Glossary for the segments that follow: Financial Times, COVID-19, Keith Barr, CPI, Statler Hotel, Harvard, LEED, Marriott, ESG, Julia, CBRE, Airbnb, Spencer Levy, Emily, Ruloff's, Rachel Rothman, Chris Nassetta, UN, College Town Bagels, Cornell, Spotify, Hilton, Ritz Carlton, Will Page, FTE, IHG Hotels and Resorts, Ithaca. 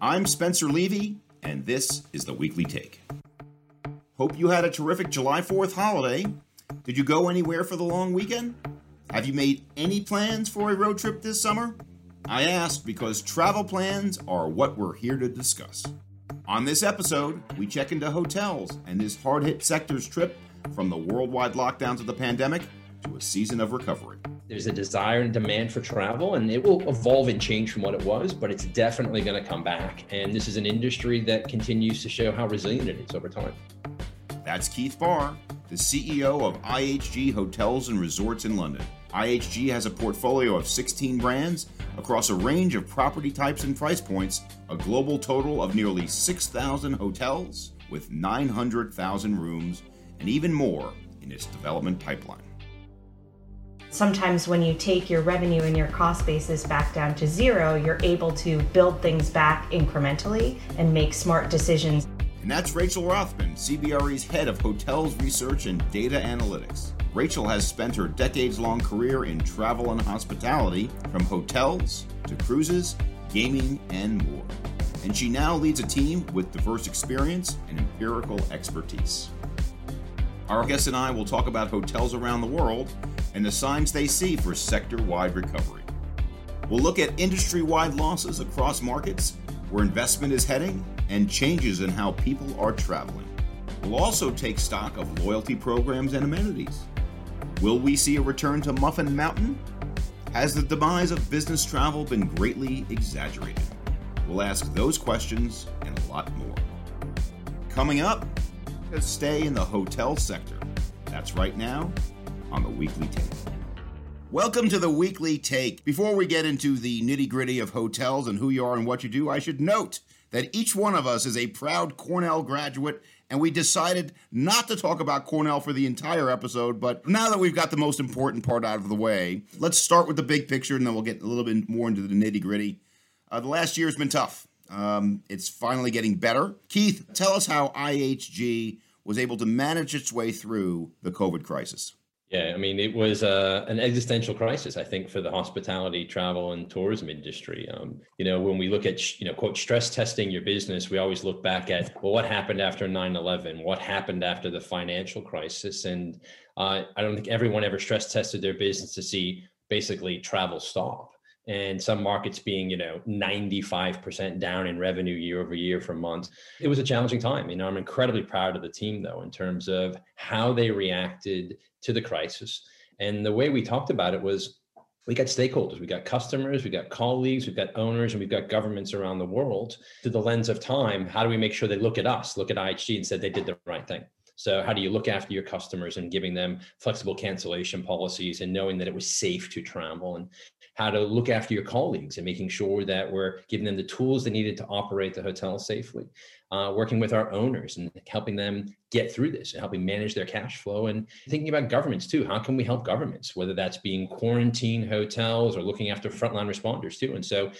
I'm Spencer Levy, and this is the Weekly Take. Hope you had a terrific July 4th holiday. Did you go anywhere for the long weekend? Have you made any plans for a road trip this summer? I ask because travel plans are what we're here to discuss. On this episode, we check into hotels and this hard-hit sector's trip from the worldwide lockdowns of the pandemic to a season of recovery. There's a desire and demand for travel, and it will evolve and change from what it was, but it's definitely going to come back. And this is an industry that continues to show how resilient it is over time. That's Keith Barr, the CEO of IHG Hotels and Resorts in London. IHG has a portfolio of 16 brands across a range of property types and price points, a global total of nearly 6,000 hotels with 900,000 rooms, and even more in its development pipeline. Sometimes when you take your revenue and your cost basis back down to zero, you're able to build things back incrementally and make smart decisions. And that's Rachel Rothman, CBRE's head of hotels research and data analytics. Rachel has spent her decades-long career in travel and hospitality, from hotels to cruises, gaming, and more. And she now leads a team with diverse experience and empirical expertise. Our guest and I will talk about hotels around the world and the signs they see for sector-wide recovery. We'll look at industry-wide losses across markets, where investment is heading, and changes in how people are traveling. We'll also take stock of loyalty programs and amenities. Will we see a return to Muffin Mountain? Has the demise of business travel been greatly exaggerated? We'll ask those questions and a lot more. Coming up, let's stay in the hotel sector. That's right now on the Weekly Take. Welcome to the Weekly Take. Before we get into the nitty-gritty of hotels and who you are and what you do, I should note that each one of us is a proud Cornell graduate, and we decided not to talk about Cornell for the entire episode, but now that we've got the most important part out of the way, let's start with the big picture, and then we'll get a little bit more into the nitty-gritty. The last year's been tough. It's finally getting better. Keith, tell us how IHG was able to manage its way through the COVID crisis. Yeah, I mean, it was an existential crisis, I think, for the hospitality, travel, and tourism industry. When we look at, quote, stress testing your business, we always look back at, well, what happened after 9/11? What happened after the financial crisis? And I don't think everyone ever stress tested their business to see basically travel stop. And some markets being, 95% down in revenue year over year for months. It was a challenging time. I'm incredibly proud of the team, though, in terms of how they reacted to the crisis. And the way we talked about it was we got stakeholders, we got customers, we got colleagues, we've got owners, and we've got governments around the world through the lens of time. How do we make sure they look at us, look at IHG and said they did the right thing? So how do you look after your customers and giving them flexible cancellation policies and knowing that it was safe to travel, and how to look after your colleagues and making sure that we're giving them the tools they needed to operate the hotel safely, working with our owners and helping them get through this and helping manage their cash flow, and thinking about governments too. How can we help governments, whether that's being quarantine hotels or looking after frontline responders too? And so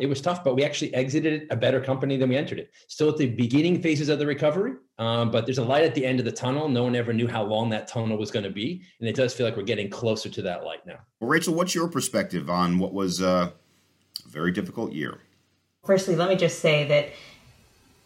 it was tough, but we actually exited a better company than we entered it. Still at the beginning phases of the recovery, but there's a light at the end of the tunnel. No one ever knew how long that tunnel was going to be. And it does feel like we're getting closer to that light now. Well, Rachel, what's your perspective on what was a very difficult year? Firstly, let me just say that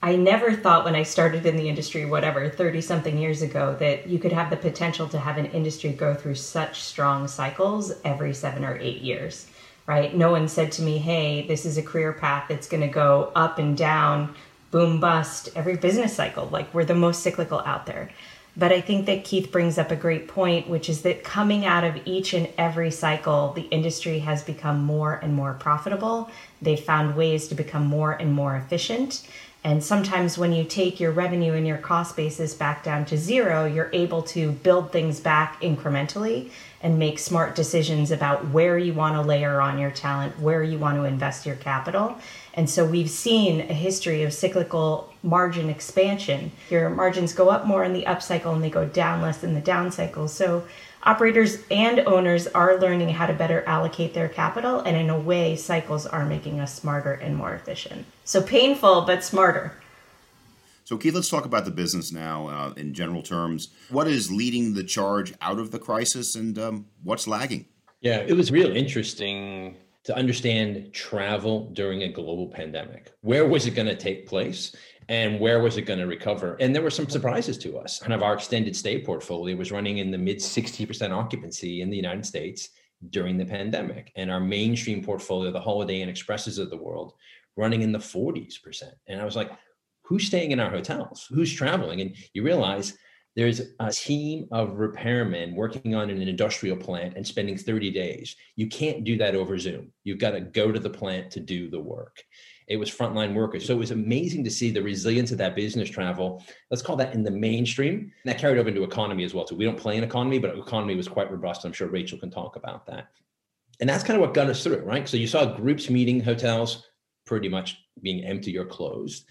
I never thought when I started in the industry, 30-something years ago, that you could have the potential to have an industry go through such strong cycles every 7 or 8 years, right? No one said to me, hey, this is a career path that's going to go up and down, boom, bust, every business cycle. Like, we're the most cyclical out there. But I think that Keith brings up a great point, which is that coming out of each and every cycle, the industry has become more and more profitable. They've found ways to become more and more efficient. And sometimes when you take your revenue and your cost basis back down to zero, you're able to build things back incrementally and make smart decisions about where you want to layer on your talent, where you want to invest your capital. And so we've seen a history of cyclical margin expansion. Your margins go up more in the up cycle and they go down less in the down cycle. So operators and owners are learning how to better allocate their capital, and in a way, cycles are making us smarter and more efficient. So painful, but smarter. So Keith, let's talk about the business now in general terms. What is leading the charge out of the crisis, and what's lagging? Yeah, it was real interesting to understand travel during a global pandemic. Where was it going to take place? And where was it going to recover? And there were some surprises to us. Kind of our extended stay portfolio was running in the mid 60% occupancy in the United States during the pandemic. And our mainstream portfolio, the Holiday Inn Expresses of the world, running in the 40%. And I was like, who's staying in our hotels? Who's traveling? And you realize there's a team of repairmen working on an industrial plant and spending 30 days. You can't do that over Zoom. You've got to go to the plant to do the work. It was frontline workers. So it was amazing to see the resilience of that business travel. Let's call that in the mainstream. And that carried over into economy as well, too. We don't play in economy, but economy was quite robust. I'm sure Rachel can talk about that. And that's kind of what got us through, right? So you saw groups meeting, hotels pretty much being empty or closed,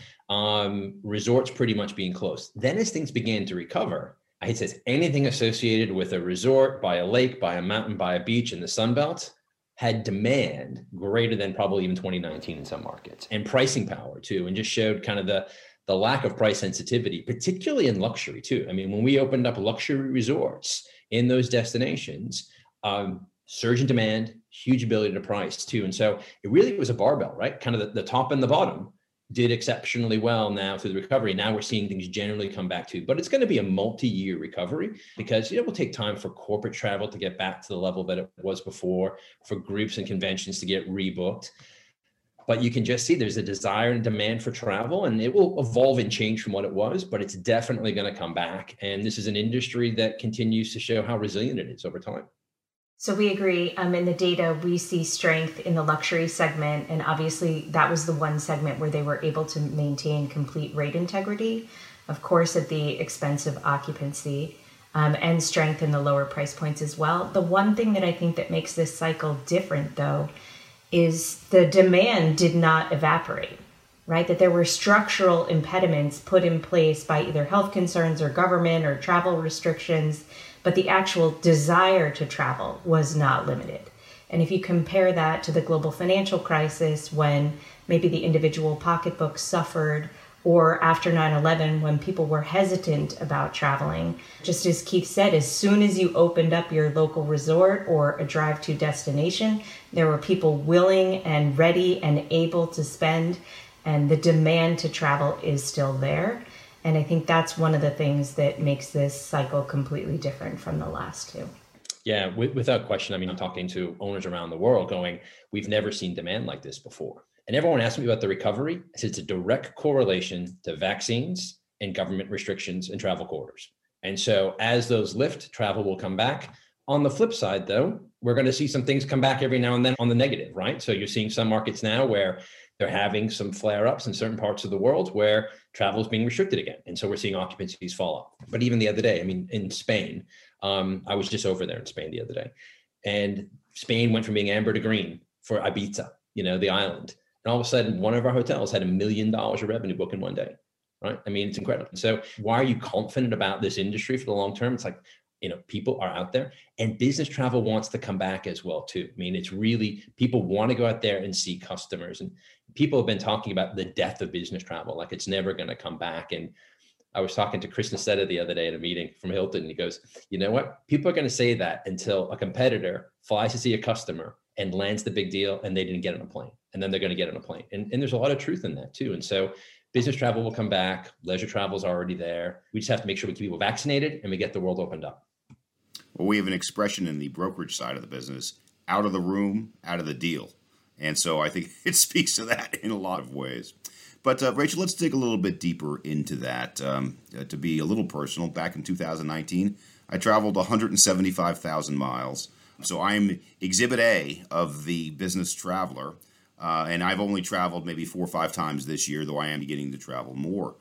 resorts pretty much being closed. Then as things began to recover, it says anything associated with a resort, by a lake, by a mountain, by a beach in the Sunbelt had demand greater than probably even 2019 in some markets, and pricing power too, and just showed kind of the lack of price sensitivity, particularly in luxury too. I mean, when we opened up luxury resorts in those destinations, surge in demand, huge ability to price too. And so it really was a barbell, right? Kind of the top and the bottom did exceptionally well now through the recovery. Now we're seeing things generally come back too, but it's going to be a multi-year recovery because it will take time for corporate travel to get back to the level that it was before, for groups and conventions to get rebooked. But you can just see there's a desire and demand for travel, and it will evolve and change from what it was, but it's definitely going to come back. And this is an industry that continues to show how resilient it is over time. So we agree. In the data, we see strength in the luxury segment. And obviously, that was the one segment where they were able to maintain complete rate integrity, of course, at the expense of occupancy, and strength in the lower price points as well. The one thing that I think that makes this cycle different, though, is the demand did not evaporate, right? That there were structural impediments put in place by either health concerns or government or travel restrictions, but the actual desire to travel was not limited. And if you compare that to the global financial crisis, when maybe the individual pocketbook suffered, or after 9/11, when people were hesitant about traveling, just as Keith said, as soon as you opened up your local resort or a drive-to destination, there were people willing and ready and able to spend, and the demand to travel is still there. And I think that's one of the things that makes this cycle completely different from the last two. Yeah, without question. I mean, I'm talking to owners around the world going, we've never seen demand like this before. And everyone asked me about the recovery. I said, it's a direct correlation to vaccines and government restrictions and travel corridors. And so as those lift, travel will come back. On the flip side, though, we're going to see some things come back every now and then on the negative, right? So you're seeing some markets now where they're having some flare-ups in certain parts of the world where travel is being restricted again. And so we're seeing occupancies fall off. But even the other day, I mean, in Spain, I was just over there in Spain the other day, and Spain went from being amber to green for Ibiza, you know, the island. And all of a sudden, one of our hotels had $1 million of revenue book in one day, right? I mean, it's incredible. So why are you confident about this industry for the long term? It's like, you know, people are out there, and business travel wants to come back as well too. I mean, it's really, people want to go out there and see customers, and people have been talking about the death of business travel, like it's never going to come back. And I was talking to Chris Nassetta the other day at a meeting from Hilton, and he goes, you know what, people are going to say that until a competitor flies to see a customer and lands the big deal and they didn't get on a plane, and then they're going to get on a plane. And there's a lot of truth in that too. And so business travel will come back. Leisure travel is already there. We just have to make sure we keep people vaccinated and we get the world opened up. Well, we have an expression in the brokerage side of the business, out of the room, out of the deal. And so I think it speaks to that in a lot of ways. But Rachel, let's dig a little bit deeper into that. To be a little personal, back in 2019, I traveled 175,000 miles. So I'm Exhibit A of the business traveler. And I've only traveled maybe 4 or 5 times this year, though I am beginning to travel more.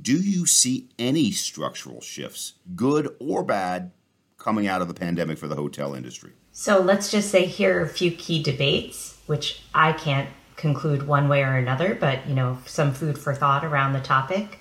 Do you see any structural shifts, good or bad, coming out of the pandemic for the hotel industry? So let's just say here are a few key debates, which I can't conclude one way or another, but, you know, some food for thought around the topic.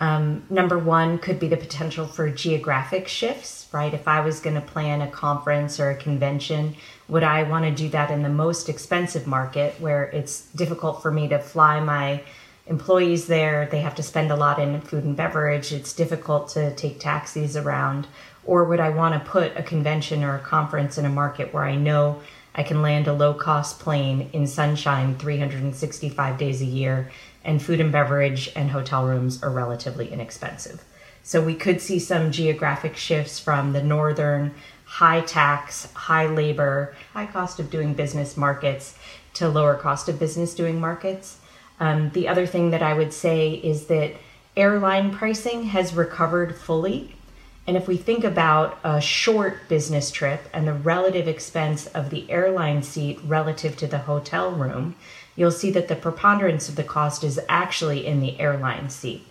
Number one could be the potential for geographic shifts, right? If I was going to plan a conference or a convention, would I want to do that in the most expensive market where it's difficult for me to fly my employees there? They have to spend a lot in food and beverage. It's difficult to take taxis around. Or would I want to put a convention or a conference in a market where I know I can land a low-cost plane in sunshine 365 days a year, and food and beverage and hotel rooms are relatively inexpensive. So we could see some geographic shifts from the northern, high tax, high labor, high cost of doing business markets to lower cost of business doing markets. The other thing that I would say is that airline pricing has recovered fully. And if we think about a short business trip and the relative expense of the airline seat relative to the hotel room, you'll see that the preponderance of the cost is actually in the airline seat.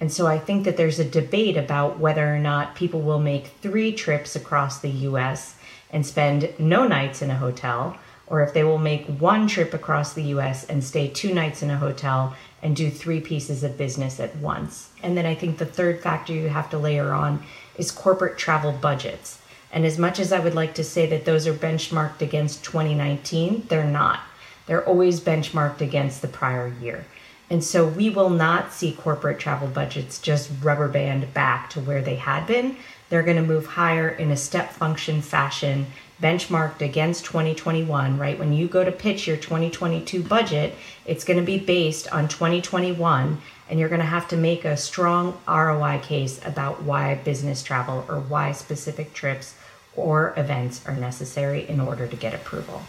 And so I think that there's a debate about whether or not people will make 3 trips across the U.S. and spend no nights in a hotel, or if they will make 1 trip across the U.S. and stay 2 nights in a hotel and do 3 pieces of business at once. And then I think the third factor you have to layer on is corporate travel budgets. And as much as I would like to say that those are benchmarked against 2019, they're not. They're always benchmarked against the prior year. And so we will not see corporate travel budgets just rubber band back to where they had been. They're going to move higher in a step function fashion, benchmarked against 2021, right? When you go to pitch your 2022 budget, it's going to be based on 2021, and you're going to have to make a strong ROI case about why business travel or why specific trips or events are necessary in order to get approval.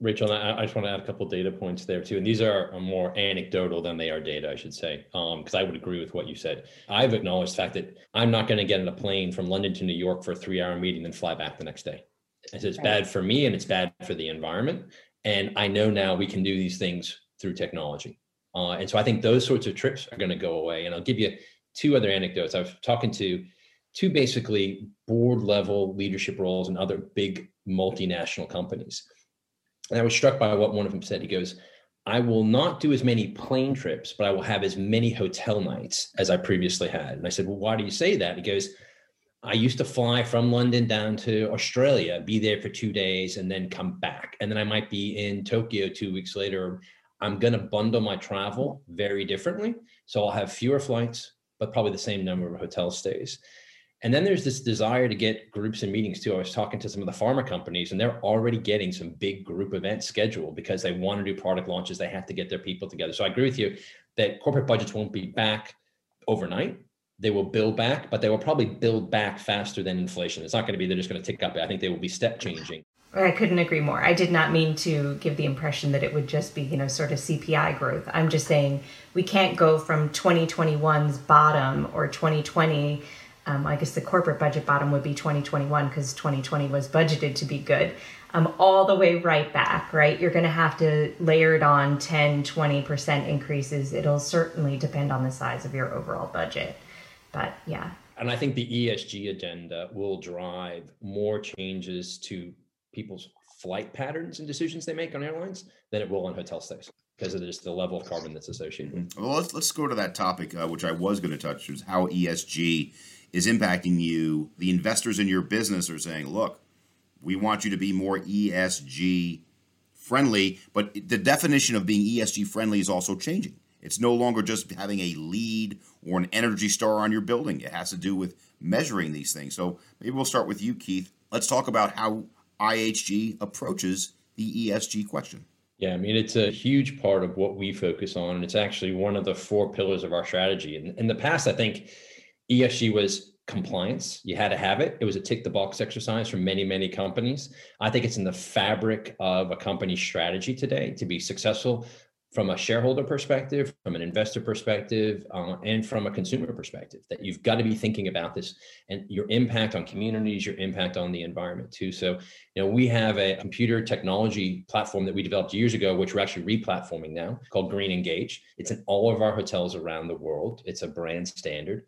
Rachel, I just want to add a couple of data points there too. And these are more anecdotal than they are data, I should say, because I would agree with what you said. I've acknowledged the fact that I'm not going to get on a plane from London to New York for a 3-hour meeting and fly back the next day. And so it's bad for me and it's bad for the environment. And I know now we can do these things through technology. And so I think those sorts of trips are going to go away. And I'll give you 2 other anecdotes. I was talking to 2 basically board level leadership roles in other big multinational companies. And I was struck by what one of them said. He goes, I will not do as many plane trips, but I will have as many hotel nights as I previously had. And I said, well, why do you say that? He goes, I used to fly from London down to Australia, be there for 2 days and then come back. And then I might be in Tokyo 2 weeks later. I'm going to bundle my travel very differently. So I'll have fewer flights, but probably the same number of hotel stays. And then there's this desire to get groups and meetings too. I was talking to some of the pharma companies and they're already getting some big group events scheduled because they want to do product launches. They have to get their people together. So I agree with you that corporate budgets won't be back overnight. They will build back, but they will probably build back faster than inflation. It's not going to be, they're just going to tick up. I think they will be step changing. I couldn't agree more. I did not mean to give the impression that it would just be, sort of CPI growth. I'm just saying we can't go from 2021's bottom or 2020. I guess the corporate budget bottom would be 2021 because 2020 was budgeted to be good, all the way right back, right? You're going to have to layer it on 10, 20% increases. It'll certainly depend on the size of your overall budget, but yeah. And I think the ESG agenda will drive more changes to people's flight patterns and decisions they make on airlines than it will on hotel stays, because of just the level of carbon that's associated. Well, let's go to that topic, which I was going to touch, is how ESG is impacting you. The investors in your business are saying, look, we want you to be more ESG friendly, but the definition of being ESG friendly is also changing. It's no longer just having a lead or an Energy Star on your building. It has to do with measuring these things. So maybe we'll start with you, Keith. Let's talk about how IHG approaches the ESG question. Yeah, I mean, it's a huge part of what we focus on. And it's actually one of the 4 pillars of our strategy. In the past, I think ESG was compliance. You had to have it. It was a tick the box exercise for many, many companies. I think it's in the fabric of a company's strategy today to be successful from a shareholder perspective, from an investor perspective, and from a consumer perspective, that you've got to be thinking about this and your impact on communities, your impact on the environment too. So, we have a computer technology platform that we developed years ago, which we're actually re-platforming now, called Green Engage. It's in all of our hotels around the world. It's a brand standard.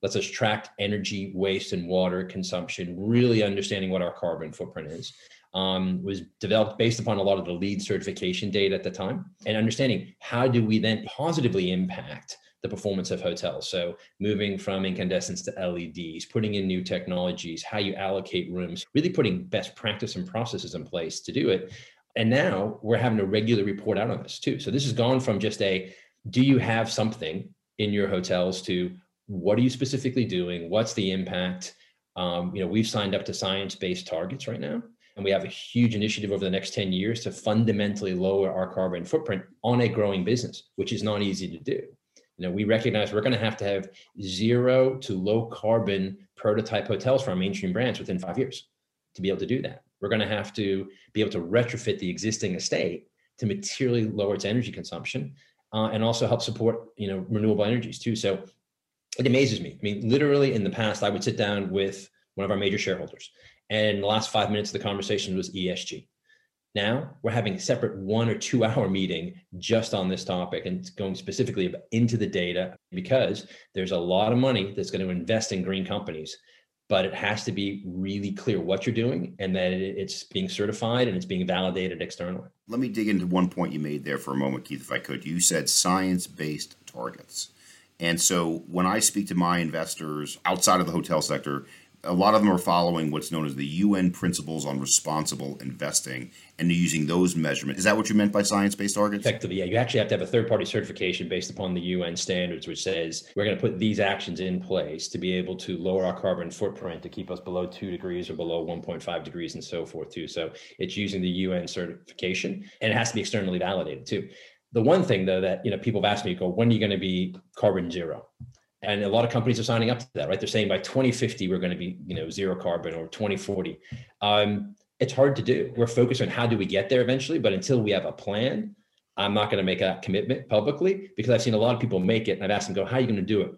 Lets us track energy, waste, and water consumption, really understanding what our carbon footprint is. Was developed based upon a lot of the LEED certification data at the time and understanding how do we then positively impact the performance of hotels. So moving from incandescents to LEDs, putting in new technologies, how you allocate rooms, really putting best practice and processes in place to do it. And now we're having a regular report out on this too. So this has gone from just a, do you have something in your hotels to what are you specifically doing? What's the impact? We've signed up to science-based targets right now. And we have a huge initiative over the next 10 years to fundamentally lower our carbon footprint on a growing business, which is not easy to do. You know, we recognize we're going to have zero to low carbon prototype hotels for our mainstream brands within 5 years to be able to do that. We're going to have to be able to retrofit the existing estate to materially lower its energy consumption and also help support, you know, renewable energies too. So it amazes me. I mean, literally in the past, I would sit down with one of our major shareholders, and the last 5 minutes of the conversation was ESG. Now we're having a separate 1 or 2 hour meeting just on this topic and going specifically into the data, because there's a lot of money that's going to invest in green companies, but it has to be really clear what you're doing and that it's being certified and it's being validated externally. Let me dig into one point you made there for a moment, Keith, if I could. You said science-based targets. And so when I speak to my investors outside of the hotel sector, a lot of them are following what's known as the UN Principles on Responsible Investing, and they're using those measurements. Is that what you meant by science-based targets? Effectively, yeah. You actually have to have a third-party certification based upon the UN standards, which says we're going to put these actions in place to be able to lower our carbon footprint to keep us below 2 degrees or below 1.5 degrees and so forth too. So it's using the UN certification, and it has to be externally validated too. The one thing though that, you know, people have asked me, go, when are you going to be carbon zero? And a lot of companies are signing up to that, right? They're saying by 2050, we're going to be, you know, zero carbon, or 2040. It's hard to do. We're focused on how do we get there eventually, but until we have a plan, I'm not going to make that commitment publicly, because I've seen a lot of people make it and I've asked them, go, how are you going to do it?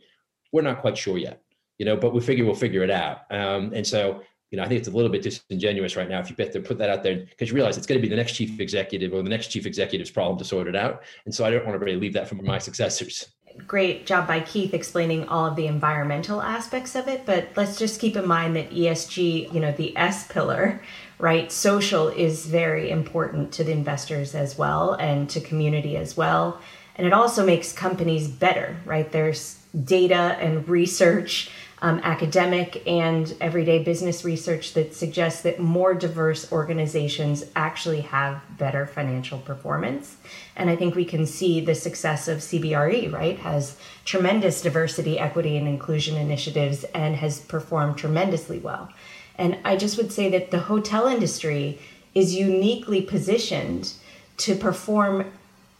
We're not quite sure yet, you know, but we figure we'll figure it out. And so, you know, I think it's a little bit disingenuous right now if you bet to put that out there, because you realize it's going to be the next chief executive or the next chief executive's problem to sort it out. And so I don't want to really leave that for my successors. Great job by Keith explaining all of the environmental aspects of it, but let's just keep in mind that ESG, you know, the S pillar, right? Social is very important to the investors as well, and to community as well. And it also makes companies better, right? There's data and research, academic and everyday business research that suggests that more diverse organizations actually have better financial performance. And I think we can see the success of CBRE, right, has tremendous diversity, equity, and inclusion initiatives and has performed tremendously well. And I just would say that the hotel industry is uniquely positioned to perform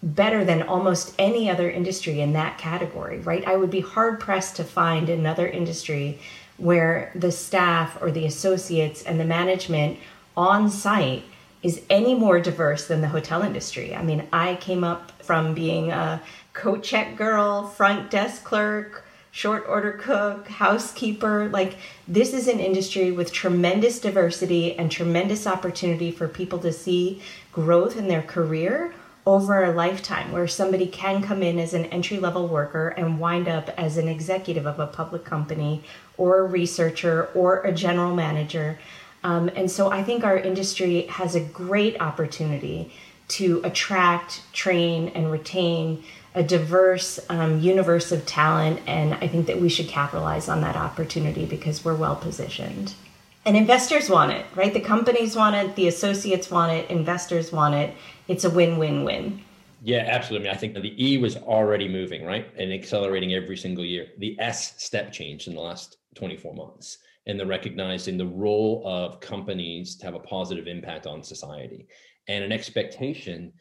better than almost any other industry in that category, right? I would be hard pressed to find another industry where the staff or the associates and the management on site is any more diverse than the hotel industry. I mean, I came up from being a coat check girl, front desk clerk, short order cook, housekeeper. Like, this is an industry with tremendous diversity and tremendous opportunity for people to see growth in their career over a lifetime, where somebody can come in as an entry-level worker and wind up as an executive of a public company or a researcher or a general manager. And so I think our industry has a great opportunity to attract, train, and retain a diverse universe of talent. And I think that we should capitalize on that opportunity because we're well positioned. And investors want it, right? The companies want it, the associates want it, investors want it. It's a win-win-win. Yeah, absolutely. I mean, I think the E was already moving, right? And accelerating every single year. The S step change in the last 24 months. And the recognizing the role of companies to have a positive impact on society. And an expectation,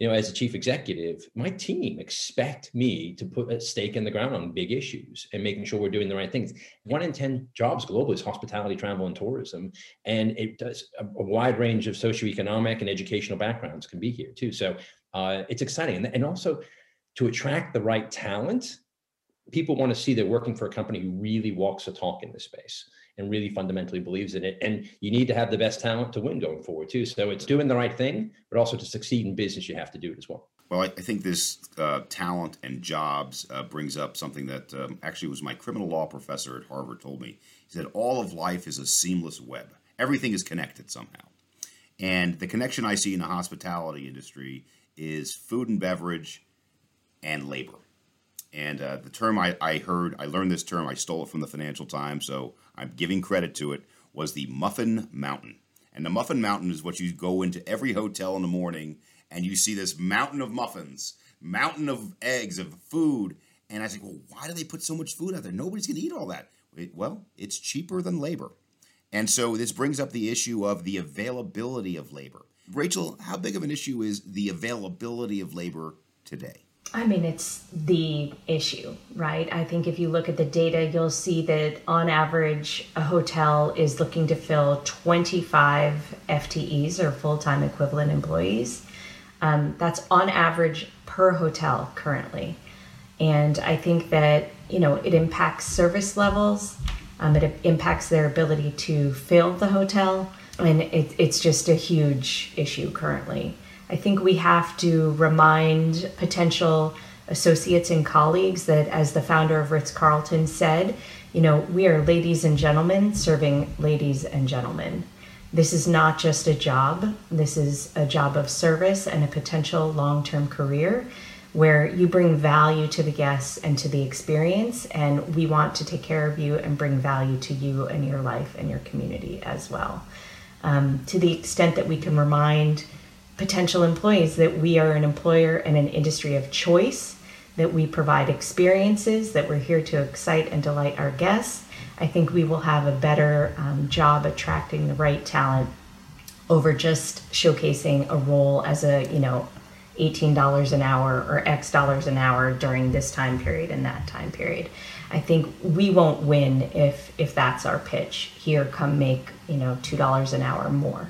you know, as a chief executive, my team expect me to put a stake in the ground on big issues and making sure we're doing the right things. 1 in 10 jobs globally is hospitality, travel, and tourism. And it does a wide range of socioeconomic and educational backgrounds can be here too. So it's exciting. And also to attract the right talent, people want to see they're working for a company who really walks the talk in this space and really fundamentally believes in it. And you need to have the best talent to win going forward too. So it's doing the right thing, but also to succeed in business, you have to do it as well. Well, I think this talent and jobs brings up something that actually was my criminal law professor at Harvard told me. He said, all of life is a seamless web. Everything is connected somehow. And the connection I see in the hospitality industry is food and beverage and labor. And the term I learned this term, I stole it from the Financial Times, so I'm giving credit to it, was the Muffin Mountain. And the Muffin Mountain is what you go into every hotel in the morning and you see this mountain of muffins, mountain of eggs, of food. And I was like, well, why do they put so much food out there? Nobody's going to eat all that. Well, it's cheaper than labor. And so this brings up the issue of the availability of labor. Rachel, how big of an issue is the availability of labor today? I mean, it's the issue, right? I think if you look at the data, you'll see that on average, a hotel is looking to fill 25 FTEs or full-time equivalent employees. That's on average per hotel currently. And I think that, you know, it impacts service levels. It impacts their ability to fill the hotel. And it's just a huge issue currently. I think we have to remind potential associates and colleagues that, as the founder of Ritz Carlton said, you know, we are ladies and gentlemen serving ladies and gentlemen. This is not just a job. This is a job of service and a potential long-term career where you bring value to the guests and to the experience, and we want to take care of you and bring value to you and your life and your community as well. To the extent that we can remind potential employees that we are an employer and an industry of choice, that we provide experiences, that we're here to excite and delight our guests, I think we will have a better job attracting the right talent over just showcasing a role as a, you know, $18 an hour or X dollars an hour during this time period and that time period. I think we won't win if that's our pitch. Here, come make, you know, $2 an hour more.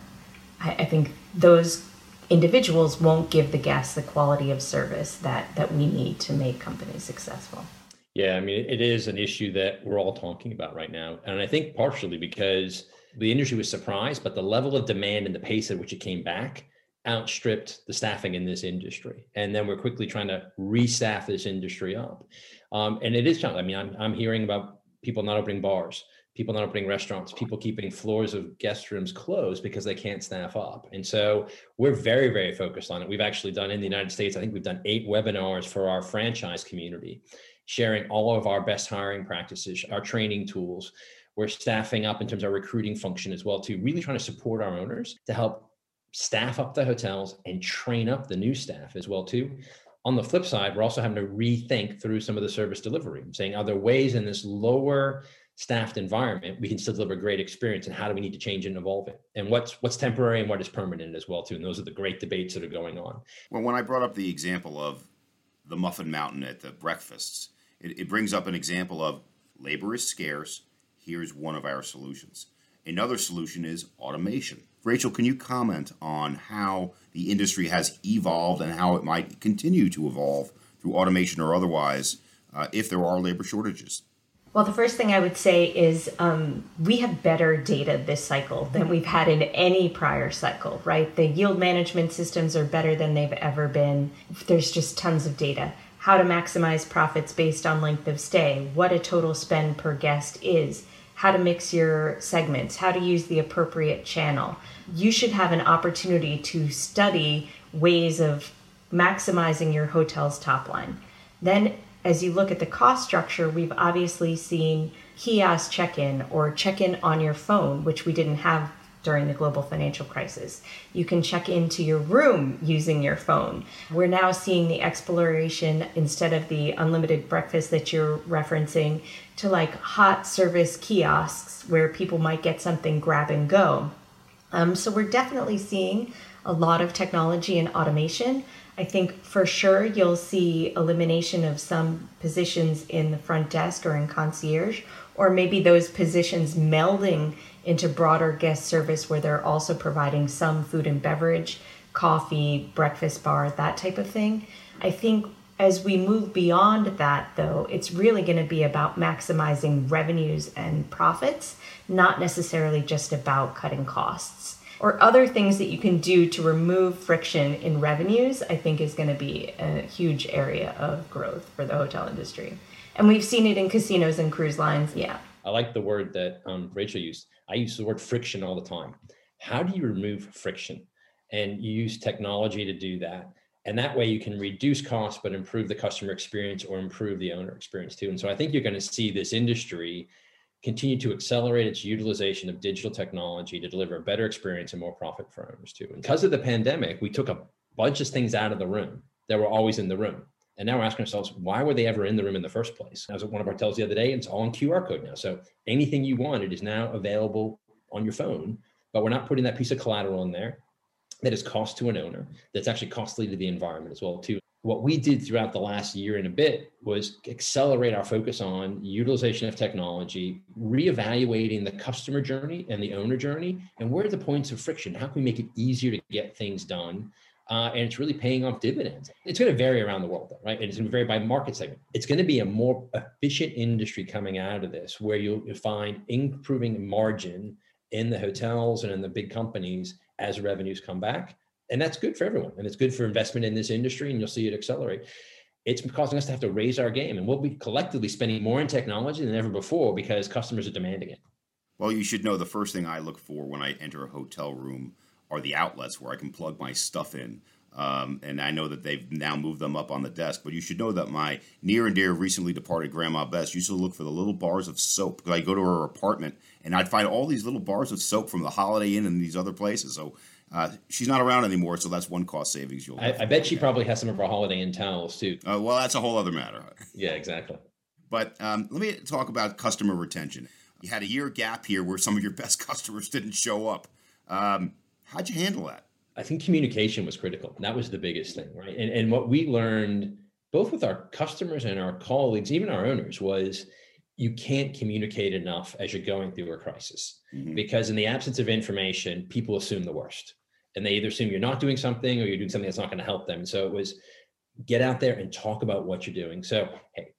I think those individuals won't give the guests the quality of service that we need to make companies successful. Yeah, I mean, it is an issue that we're all talking about right now. And I think partially because the industry was surprised, but the level of demand and the pace at which it came back outstripped the staffing in this industry. And then we're quickly trying to restaff this industry up. And it is challenging. I mean, I'm hearing about people not opening bars, people not opening restaurants, people keeping floors of guest rooms closed because they can't staff up. And so we're very, very focused on it. We've actually done in the United States, I think we've done 8 webinars for our franchise community, sharing all of our best hiring practices, our training tools. We're staffing up in terms of our recruiting function as well too, really trying to support our owners to help staff up the hotels and train up the new staff as well too. On the flip side, we're also having to rethink through some of the service delivery. I'm saying, are there ways in this lower staffed environment we can still deliver a great experience, and how do we need to change and evolve it? And what's temporary and what is permanent as well too. And those are the great debates that are going on. Well, when I brought up the example of the Muffin Mountain at the breakfasts, it brings up an example of labor is scarce. Here's one of our solutions. Another solution is automation. Rachel, can you comment on how the industry has evolved and how it might continue to evolve through automation or otherwise if there are labor shortages? Well, the first thing I would say is we have better data this cycle than we've had in any prior cycle, right? The yield management systems are better than they've ever been. There's just tons of data. How to maximize profits based on length of stay, what a total spend per guest is, how to mix your segments, how to use the appropriate channel. You should have an opportunity to study ways of maximizing your hotel's top line. Then as you look at the cost structure, we've obviously seen kiosk check-in or check-in on your phone, which we didn't have during the global financial crisis. You can check into your room using your phone. We're now seeing the exploration, instead of the unlimited breakfast that you're referencing, to like hot service kiosks where people might get something grab and go. So we're definitely seeing a lot of technology and automation. I think for sure you'll see elimination of some positions in the front desk or in concierge, or maybe those positions melding into broader guest service where they're also providing some food and beverage, coffee, breakfast bar, that type of thing. I think as we move beyond that, though, it's really going to be about maximizing revenues and profits, not necessarily just about cutting costs. Or other things that you can do to remove friction in revenues, I think is going to be a huge area of growth for the hotel industry. And we've seen it in casinos and cruise lines. Yeah. I like the word that Rachel used. I use the word friction all the time. How do you remove friction? And you use technology to do that. And that way you can reduce costs, but improve the customer experience or improve the owner experience too. And so I think you're going to see this industry continue to accelerate its utilization of digital technology to deliver a better experience and more profit for owners too. And because of the pandemic, we took a bunch of things out of the room that were always in the room. And now we're asking ourselves, why were they ever in the room in the first place? I was at one of our hotels the other day, and it's all on QR code now. So anything you wanted is now available on your phone, but we're not putting that piece of collateral in there that is cost to an owner, that's actually costly to the environment as well too. What we did throughout the last year and a bit was accelerate our focus on utilization of technology, reevaluating the customer journey and the owner journey, and where are the points of friction? How can we make it easier to get things done? And it's really paying off dividends. It's going to vary around the world, though, right? And it's going to vary by market segment. It's going to be a more efficient industry coming out of this, where you'll find improving margin in the hotels and in the big companies as revenues come back. And that's good for everyone. And it's good for investment in this industry, and you'll see it accelerate. It's causing us to have to raise our game. And we'll be collectively spending more in technology than ever before because customers are demanding it. Well, you should know the first thing I look for when I enter a hotel room are the outlets where I can plug my stuff in. And I know that they've now moved them up on the desk, but you should know that my near and dear recently departed Grandma Bess used to look for the little bars of soap. I'd go to her apartment and I'd find all these little bars of soap from the Holiday Inn and these other places. So she's not around anymore. So that's one cost savings. I bet she probably has some of her Holiday Inn towels too. Well, that's a whole other matter. Yeah, exactly. But let me talk about customer retention. You had a year gap here where some of your best customers didn't show up. How'd you handle that? I think communication was critical. That was the biggest thing, right? And what we learned, both with our customers and our colleagues, even our owners, was you can't communicate enough as you're going through a crisis. Mm-hmm. Because in the absence of information, people assume the worst. And they either assume you're not doing something or you're doing something that's not going to help them. And so it was get out there and talk about what you're doing. So, hey,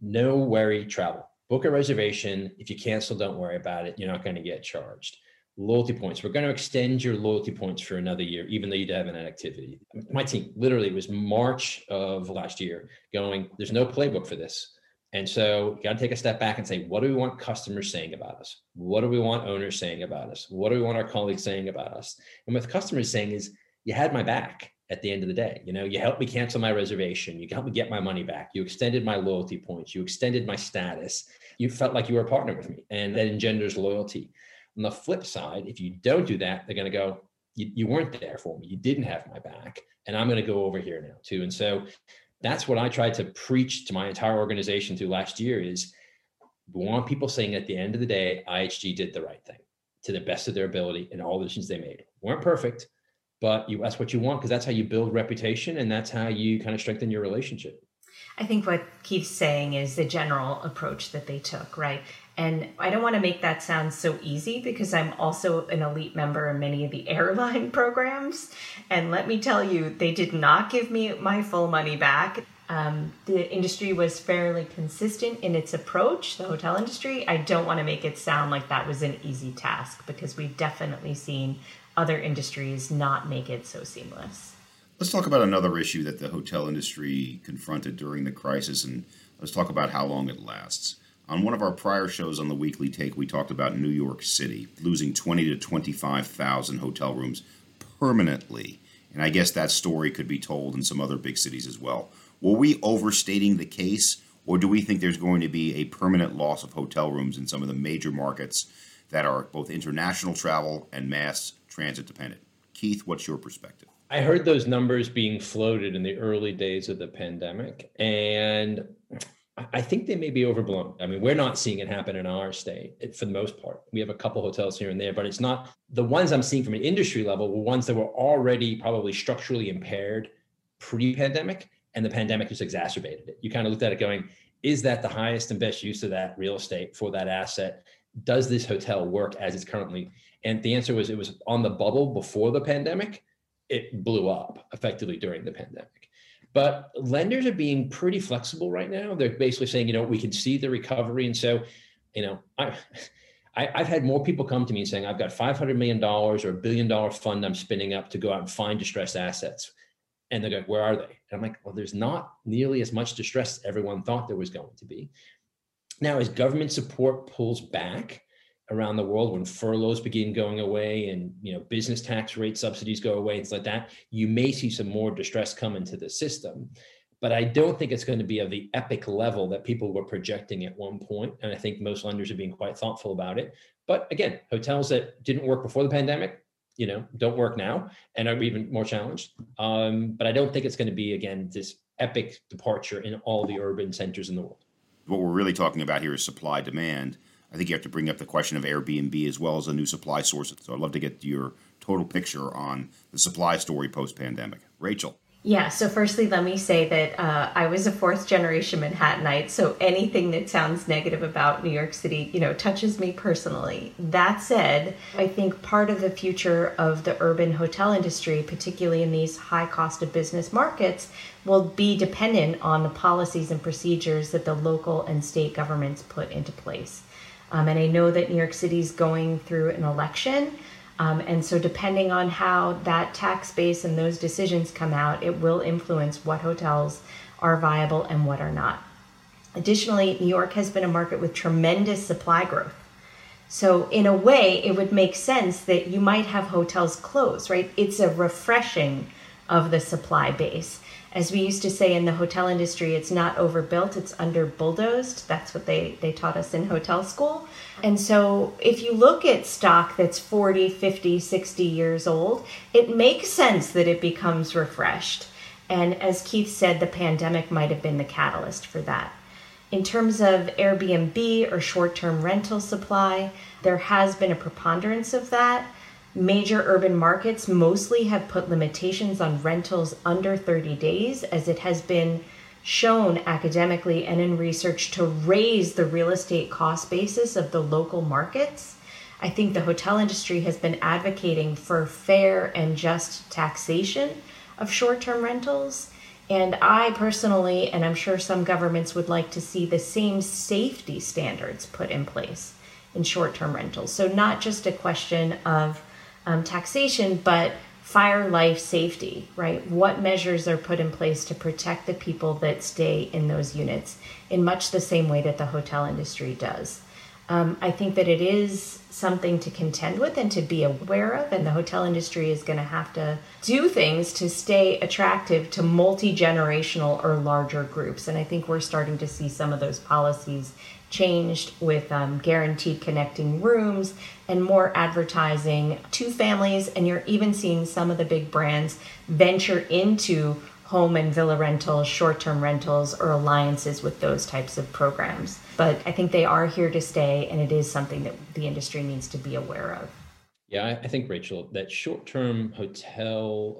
no worry, travel. Book a reservation. If you cancel, don't worry about it. You're not going to get charged. Loyalty points. We're going to extend your loyalty points for another year, even though you haven't had activity. My team, literally, it was March of last year going, there's no playbook for this. And so you got to take a step back and say, what do we want customers saying about us? What do we want owners saying about us? What do we want our colleagues saying about us? And what the customer is saying is, you had my back at the end of the day. You know, you helped me cancel my reservation. You helped me get my money back. You extended my loyalty points. You extended my status. You felt like you were a partner with me. And that engenders loyalty. On the flip side, if you don't do that, they're going to go, you weren't there for me. You didn't have my back. And I'm going to go over here now too. And so that's what I tried to preach to my entire organization through last year is we want people saying at the end of the day, IHG did the right thing to the best of their ability and all the decisions they made. Weren't perfect, but that's what you want because that's how you build reputation and that's how you kind of strengthen your relationship. I think what Keith's saying is the general approach that they took, right? And I don't want to make that sound so easy because I'm also an elite member in many of the airline programs. And let me tell you, they did not give me my full money back. The industry was fairly consistent in its approach, the hotel industry. I don't want to make it sound like that was an easy task because we've definitely seen other industries not make it so seamless. Let's talk about another issue that the hotel industry confronted during the crisis, and let's talk about how long it lasts. On one of our prior shows on the Weekly Take, we talked about New York City losing 20 to 25,000 hotel rooms permanently. And I guess that story could be told in some other big cities as well. Were we overstating the case, or do we think there's going to be a permanent loss of hotel rooms in some of the major markets that are both international travel and mass transit dependent? Keith, what's your perspective? I heard those numbers being floated in the early days of the pandemic, and I think they may be overblown. I mean, we're not seeing it happen in our state for the most part. We have a couple hotels here and there, but it's not the ones I'm seeing from an industry level were ones that were already probably structurally impaired pre-pandemic, and the pandemic just exacerbated it. You kind of looked at it going, is that the highest and best use of that real estate for that asset? Does this hotel work as it's currently? And the answer was it was on the bubble before the pandemic. It blew up effectively during the pandemic. But lenders are being pretty flexible right now. They're basically saying, you know, we can see the recovery. And so, you know, I've had more people come to me saying, I've got $500 million or $1 billion fund I'm spinning up to go out and find distressed assets. And they're going, where are they? And I'm like, well, there's not nearly as much distress as everyone thought there was going to be. Now, as government support pulls back around the world, when furloughs begin going away and, you know, business tax rate subsidies go away, things like that, you may see some more distress come into the system. But I don't think it's going to be of the epic level that people were projecting at one point. And I think most lenders are being quite thoughtful about it. But again, hotels that didn't work before the pandemic, you know, don't work now and are even more challenged. But I don't think it's going to be, again, this epic departure in all the urban centers in the world. What we're really talking about here is supply demand. I think you have to bring up the question of Airbnb as well as a new supply source. So I'd love to get your total picture on the supply story post-pandemic. Rachel. Yeah. So firstly, let me say that I was a fourth generation Manhattanite. So anything that sounds negative about New York City, touches me personally. That said, I think part of the future of the urban hotel industry, particularly in these high cost of business markets, will be dependent on the policies and procedures that the local and state governments put into place. And I know that New York City's going through an election. And so depending on how that tax base and those decisions come out, it will influence what hotels are viable and what are not. Additionally, New York has been a market with tremendous supply growth. So in a way, it would make sense that you might have hotels close, right? It's a refreshing of the supply base. As we used to say in the hotel industry, it's not overbuilt, it's under bulldozed. That's what they taught us in hotel school. And so if you look at stock that's 40, 50, 60 years old, it makes sense that it becomes refreshed. And as Keith said, the pandemic might have been the catalyst for that. In terms of Airbnb or short-term rental supply, there has been a preponderance of that. Major urban markets mostly have put limitations on rentals under 30 days, as it has been shown academically and in research to raise the real estate cost basis of the local markets. I think the hotel industry has been advocating for fair and just taxation of short-term rentals. And I personally, and I'm sure some governments would like to see the same safety standards put in place in short-term rentals. So not just a question of taxation, but fire, life, safety, right? What measures are put in place to protect the people that stay in those units in much the same way that the hotel industry does. I think that it is something to contend with and to be aware of, and the hotel industry is going to have to do things to stay attractive to multi-generational or larger groups. And I think we're starting to see some of those policies changed with guaranteed connecting rooms and more advertising to families. And you're even seeing some of the big brands venture into home and villa rentals, short-term rentals, or alliances with those types of programs. But I think they are here to stay, and it is something that the industry needs to be aware of. Yeah, I think, Rachel, that short-term hotel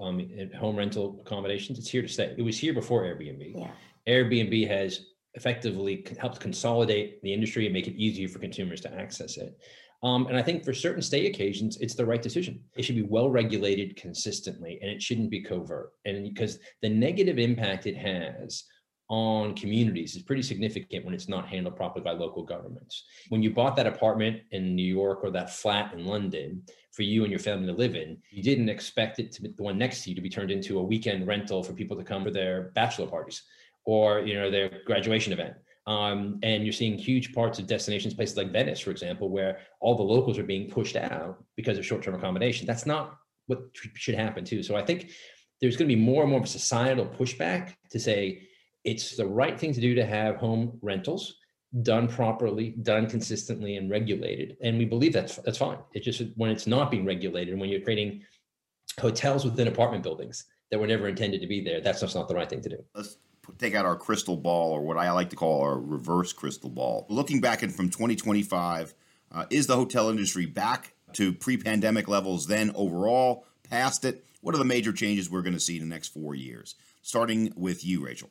home rental accommodations, it's here to stay. It was here before Airbnb. Yeah. Airbnb has effectively helped consolidate the industry and make it easier for consumers to access it. And I think for certain stay occasions, it's the right decision. It should be well-regulated consistently, and it shouldn't be covert. And because the negative impact it has on communities is pretty significant when it's not handled properly by local governments. When you bought that apartment in New York or that flat in London for you and your family to live in, you didn't expect it to be the one next to you to be turned into a weekend rental for people to come for their bachelor parties or their graduation event. And you're seeing huge parts of destinations, places like Venice, for example, where all the locals are being pushed out because of short-term accommodation. That's not what should happen too. So I think there's going to be more and more of a societal pushback to say it's the right thing to do to have home rentals done properly, done consistently, and regulated. And we believe that's fine. It's just when it's not being regulated, when you're creating hotels within apartment buildings that were never intended to be there, that's just not the right thing to do. Let's take out our crystal ball, or what I like to call our reverse crystal ball. Looking back in from 2025, is the hotel industry back to pre-pandemic levels then overall, past it? What are the major changes we're going to see in the next 4 years? Starting with you, Rachel.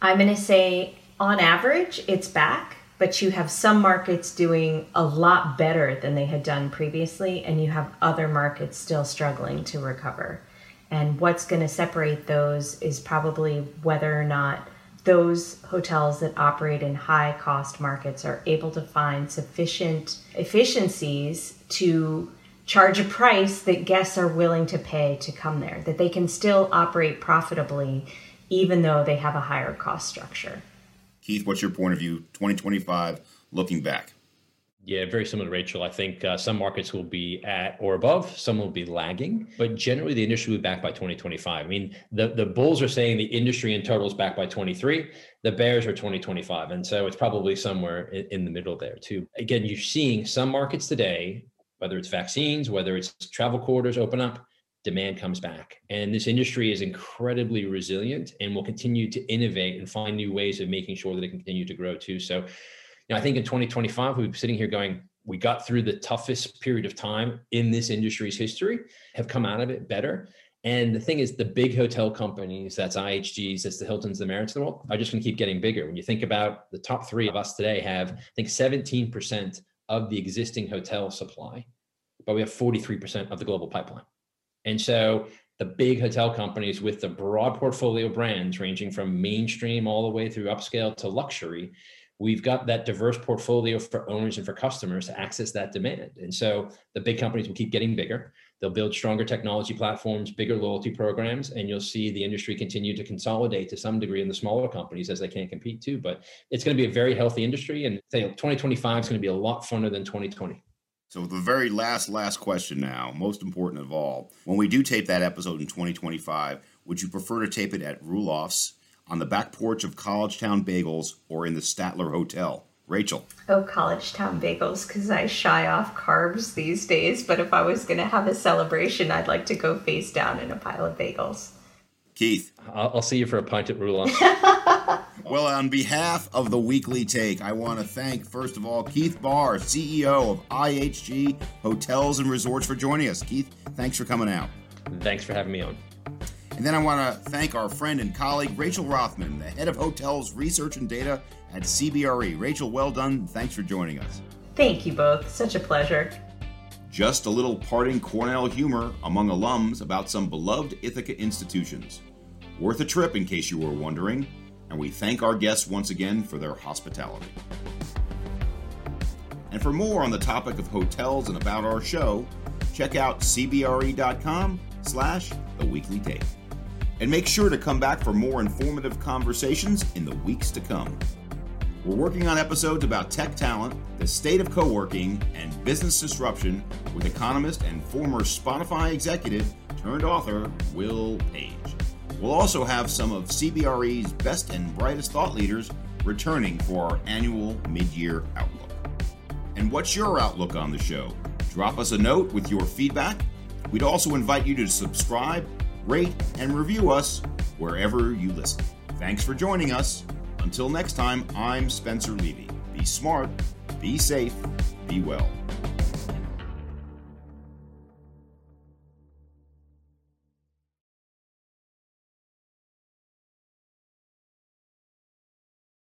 I'm going to say on average, it's back, but you have some markets doing a lot better than they had done previously, and you have other markets still struggling to recover. And what's going to separate those is probably whether or not those hotels that operate in high cost markets are able to find sufficient efficiencies to charge a price that guests are willing to pay to come there, that they can still operate profitably, even though they have a higher cost structure. Keith, what's your point of view, 2025, looking back? Yeah, very similar to Rachel. I think some markets will be at or above, some will be lagging, but generally the industry will be back by 2025. I mean, the bulls are saying the industry in total is back by 23, the bears are 2025. And so it's probably somewhere in the middle there too. Again, you're seeing some markets today, whether it's vaccines, whether it's travel corridors open up, demand comes back. And this industry is incredibly resilient and will continue to innovate and find new ways of making sure that it can continue to grow too. So You know, I think in 2025, we'll be sitting here going, we got through the toughest period of time in this industry's history, have come out of it better. And the thing is, the big hotel companies, that's IHGs, that's the Hiltons, the Marriotts of the world, are just going to keep getting bigger. When you think about the top three of us today have, I think, 17% of the existing hotel supply, but we have 43% of the global pipeline. And so the big hotel companies with the broad portfolio brands ranging from mainstream all the way through upscale to luxury, we've got that diverse portfolio for owners and for customers to access that demand. And so the big companies will keep getting bigger. They'll build stronger technology platforms, bigger loyalty programs, and you'll see the industry continue to consolidate to some degree in the smaller companies as they can't compete too. But it's going to be a very healthy industry, and 2025 is going to be a lot funner than 2020. So the very last question now, most important of all, when we do tape that episode in 2025, would you prefer to tape it at Ruloff's, on the back porch of College Town Bagels, or in the Statler Hotel? Rachel. Oh, College Town Bagels, because I shy off carbs these days, but if I was going to have a celebration, I'd like to go face down in a pile of bagels. Keith. I'll see you for a pint at Ruloff's. Well, on behalf of the Weekly Take, I want to thank, first of all, Keith Barr, CEO of IHG Hotels and Resorts, for joining us. Keith, thanks for coming out. Thanks for having me on. And then I want to thank our friend and colleague, Rachel Rothman, the head of hotels research and data at CBRE. Rachel, well done. Thanks for joining us. Thank you both. Such a pleasure. Just a little parting Cornell humor among alums about some beloved Ithaca institutions. Worth a trip in case you were wondering. And we thank our guests once again for their hospitality. And for more on the topic of hotels and about our show, check out cbre.com/theweeklytake. And make sure to come back for more informative conversations in the weeks to come. We're working on episodes about tech talent, the state of co-working, and business disruption with economist and former Spotify executive turned author Will Page. We'll also have some of CBRE's best and brightest thought leaders returning for our annual mid-year outlook. And what's your outlook on the show? Drop us a note with your feedback. We'd also invite you to subscribe, rate, and review us wherever you listen. Thanks for joining us. Until next time, I'm Spencer Levy. Be smart, be safe, be well.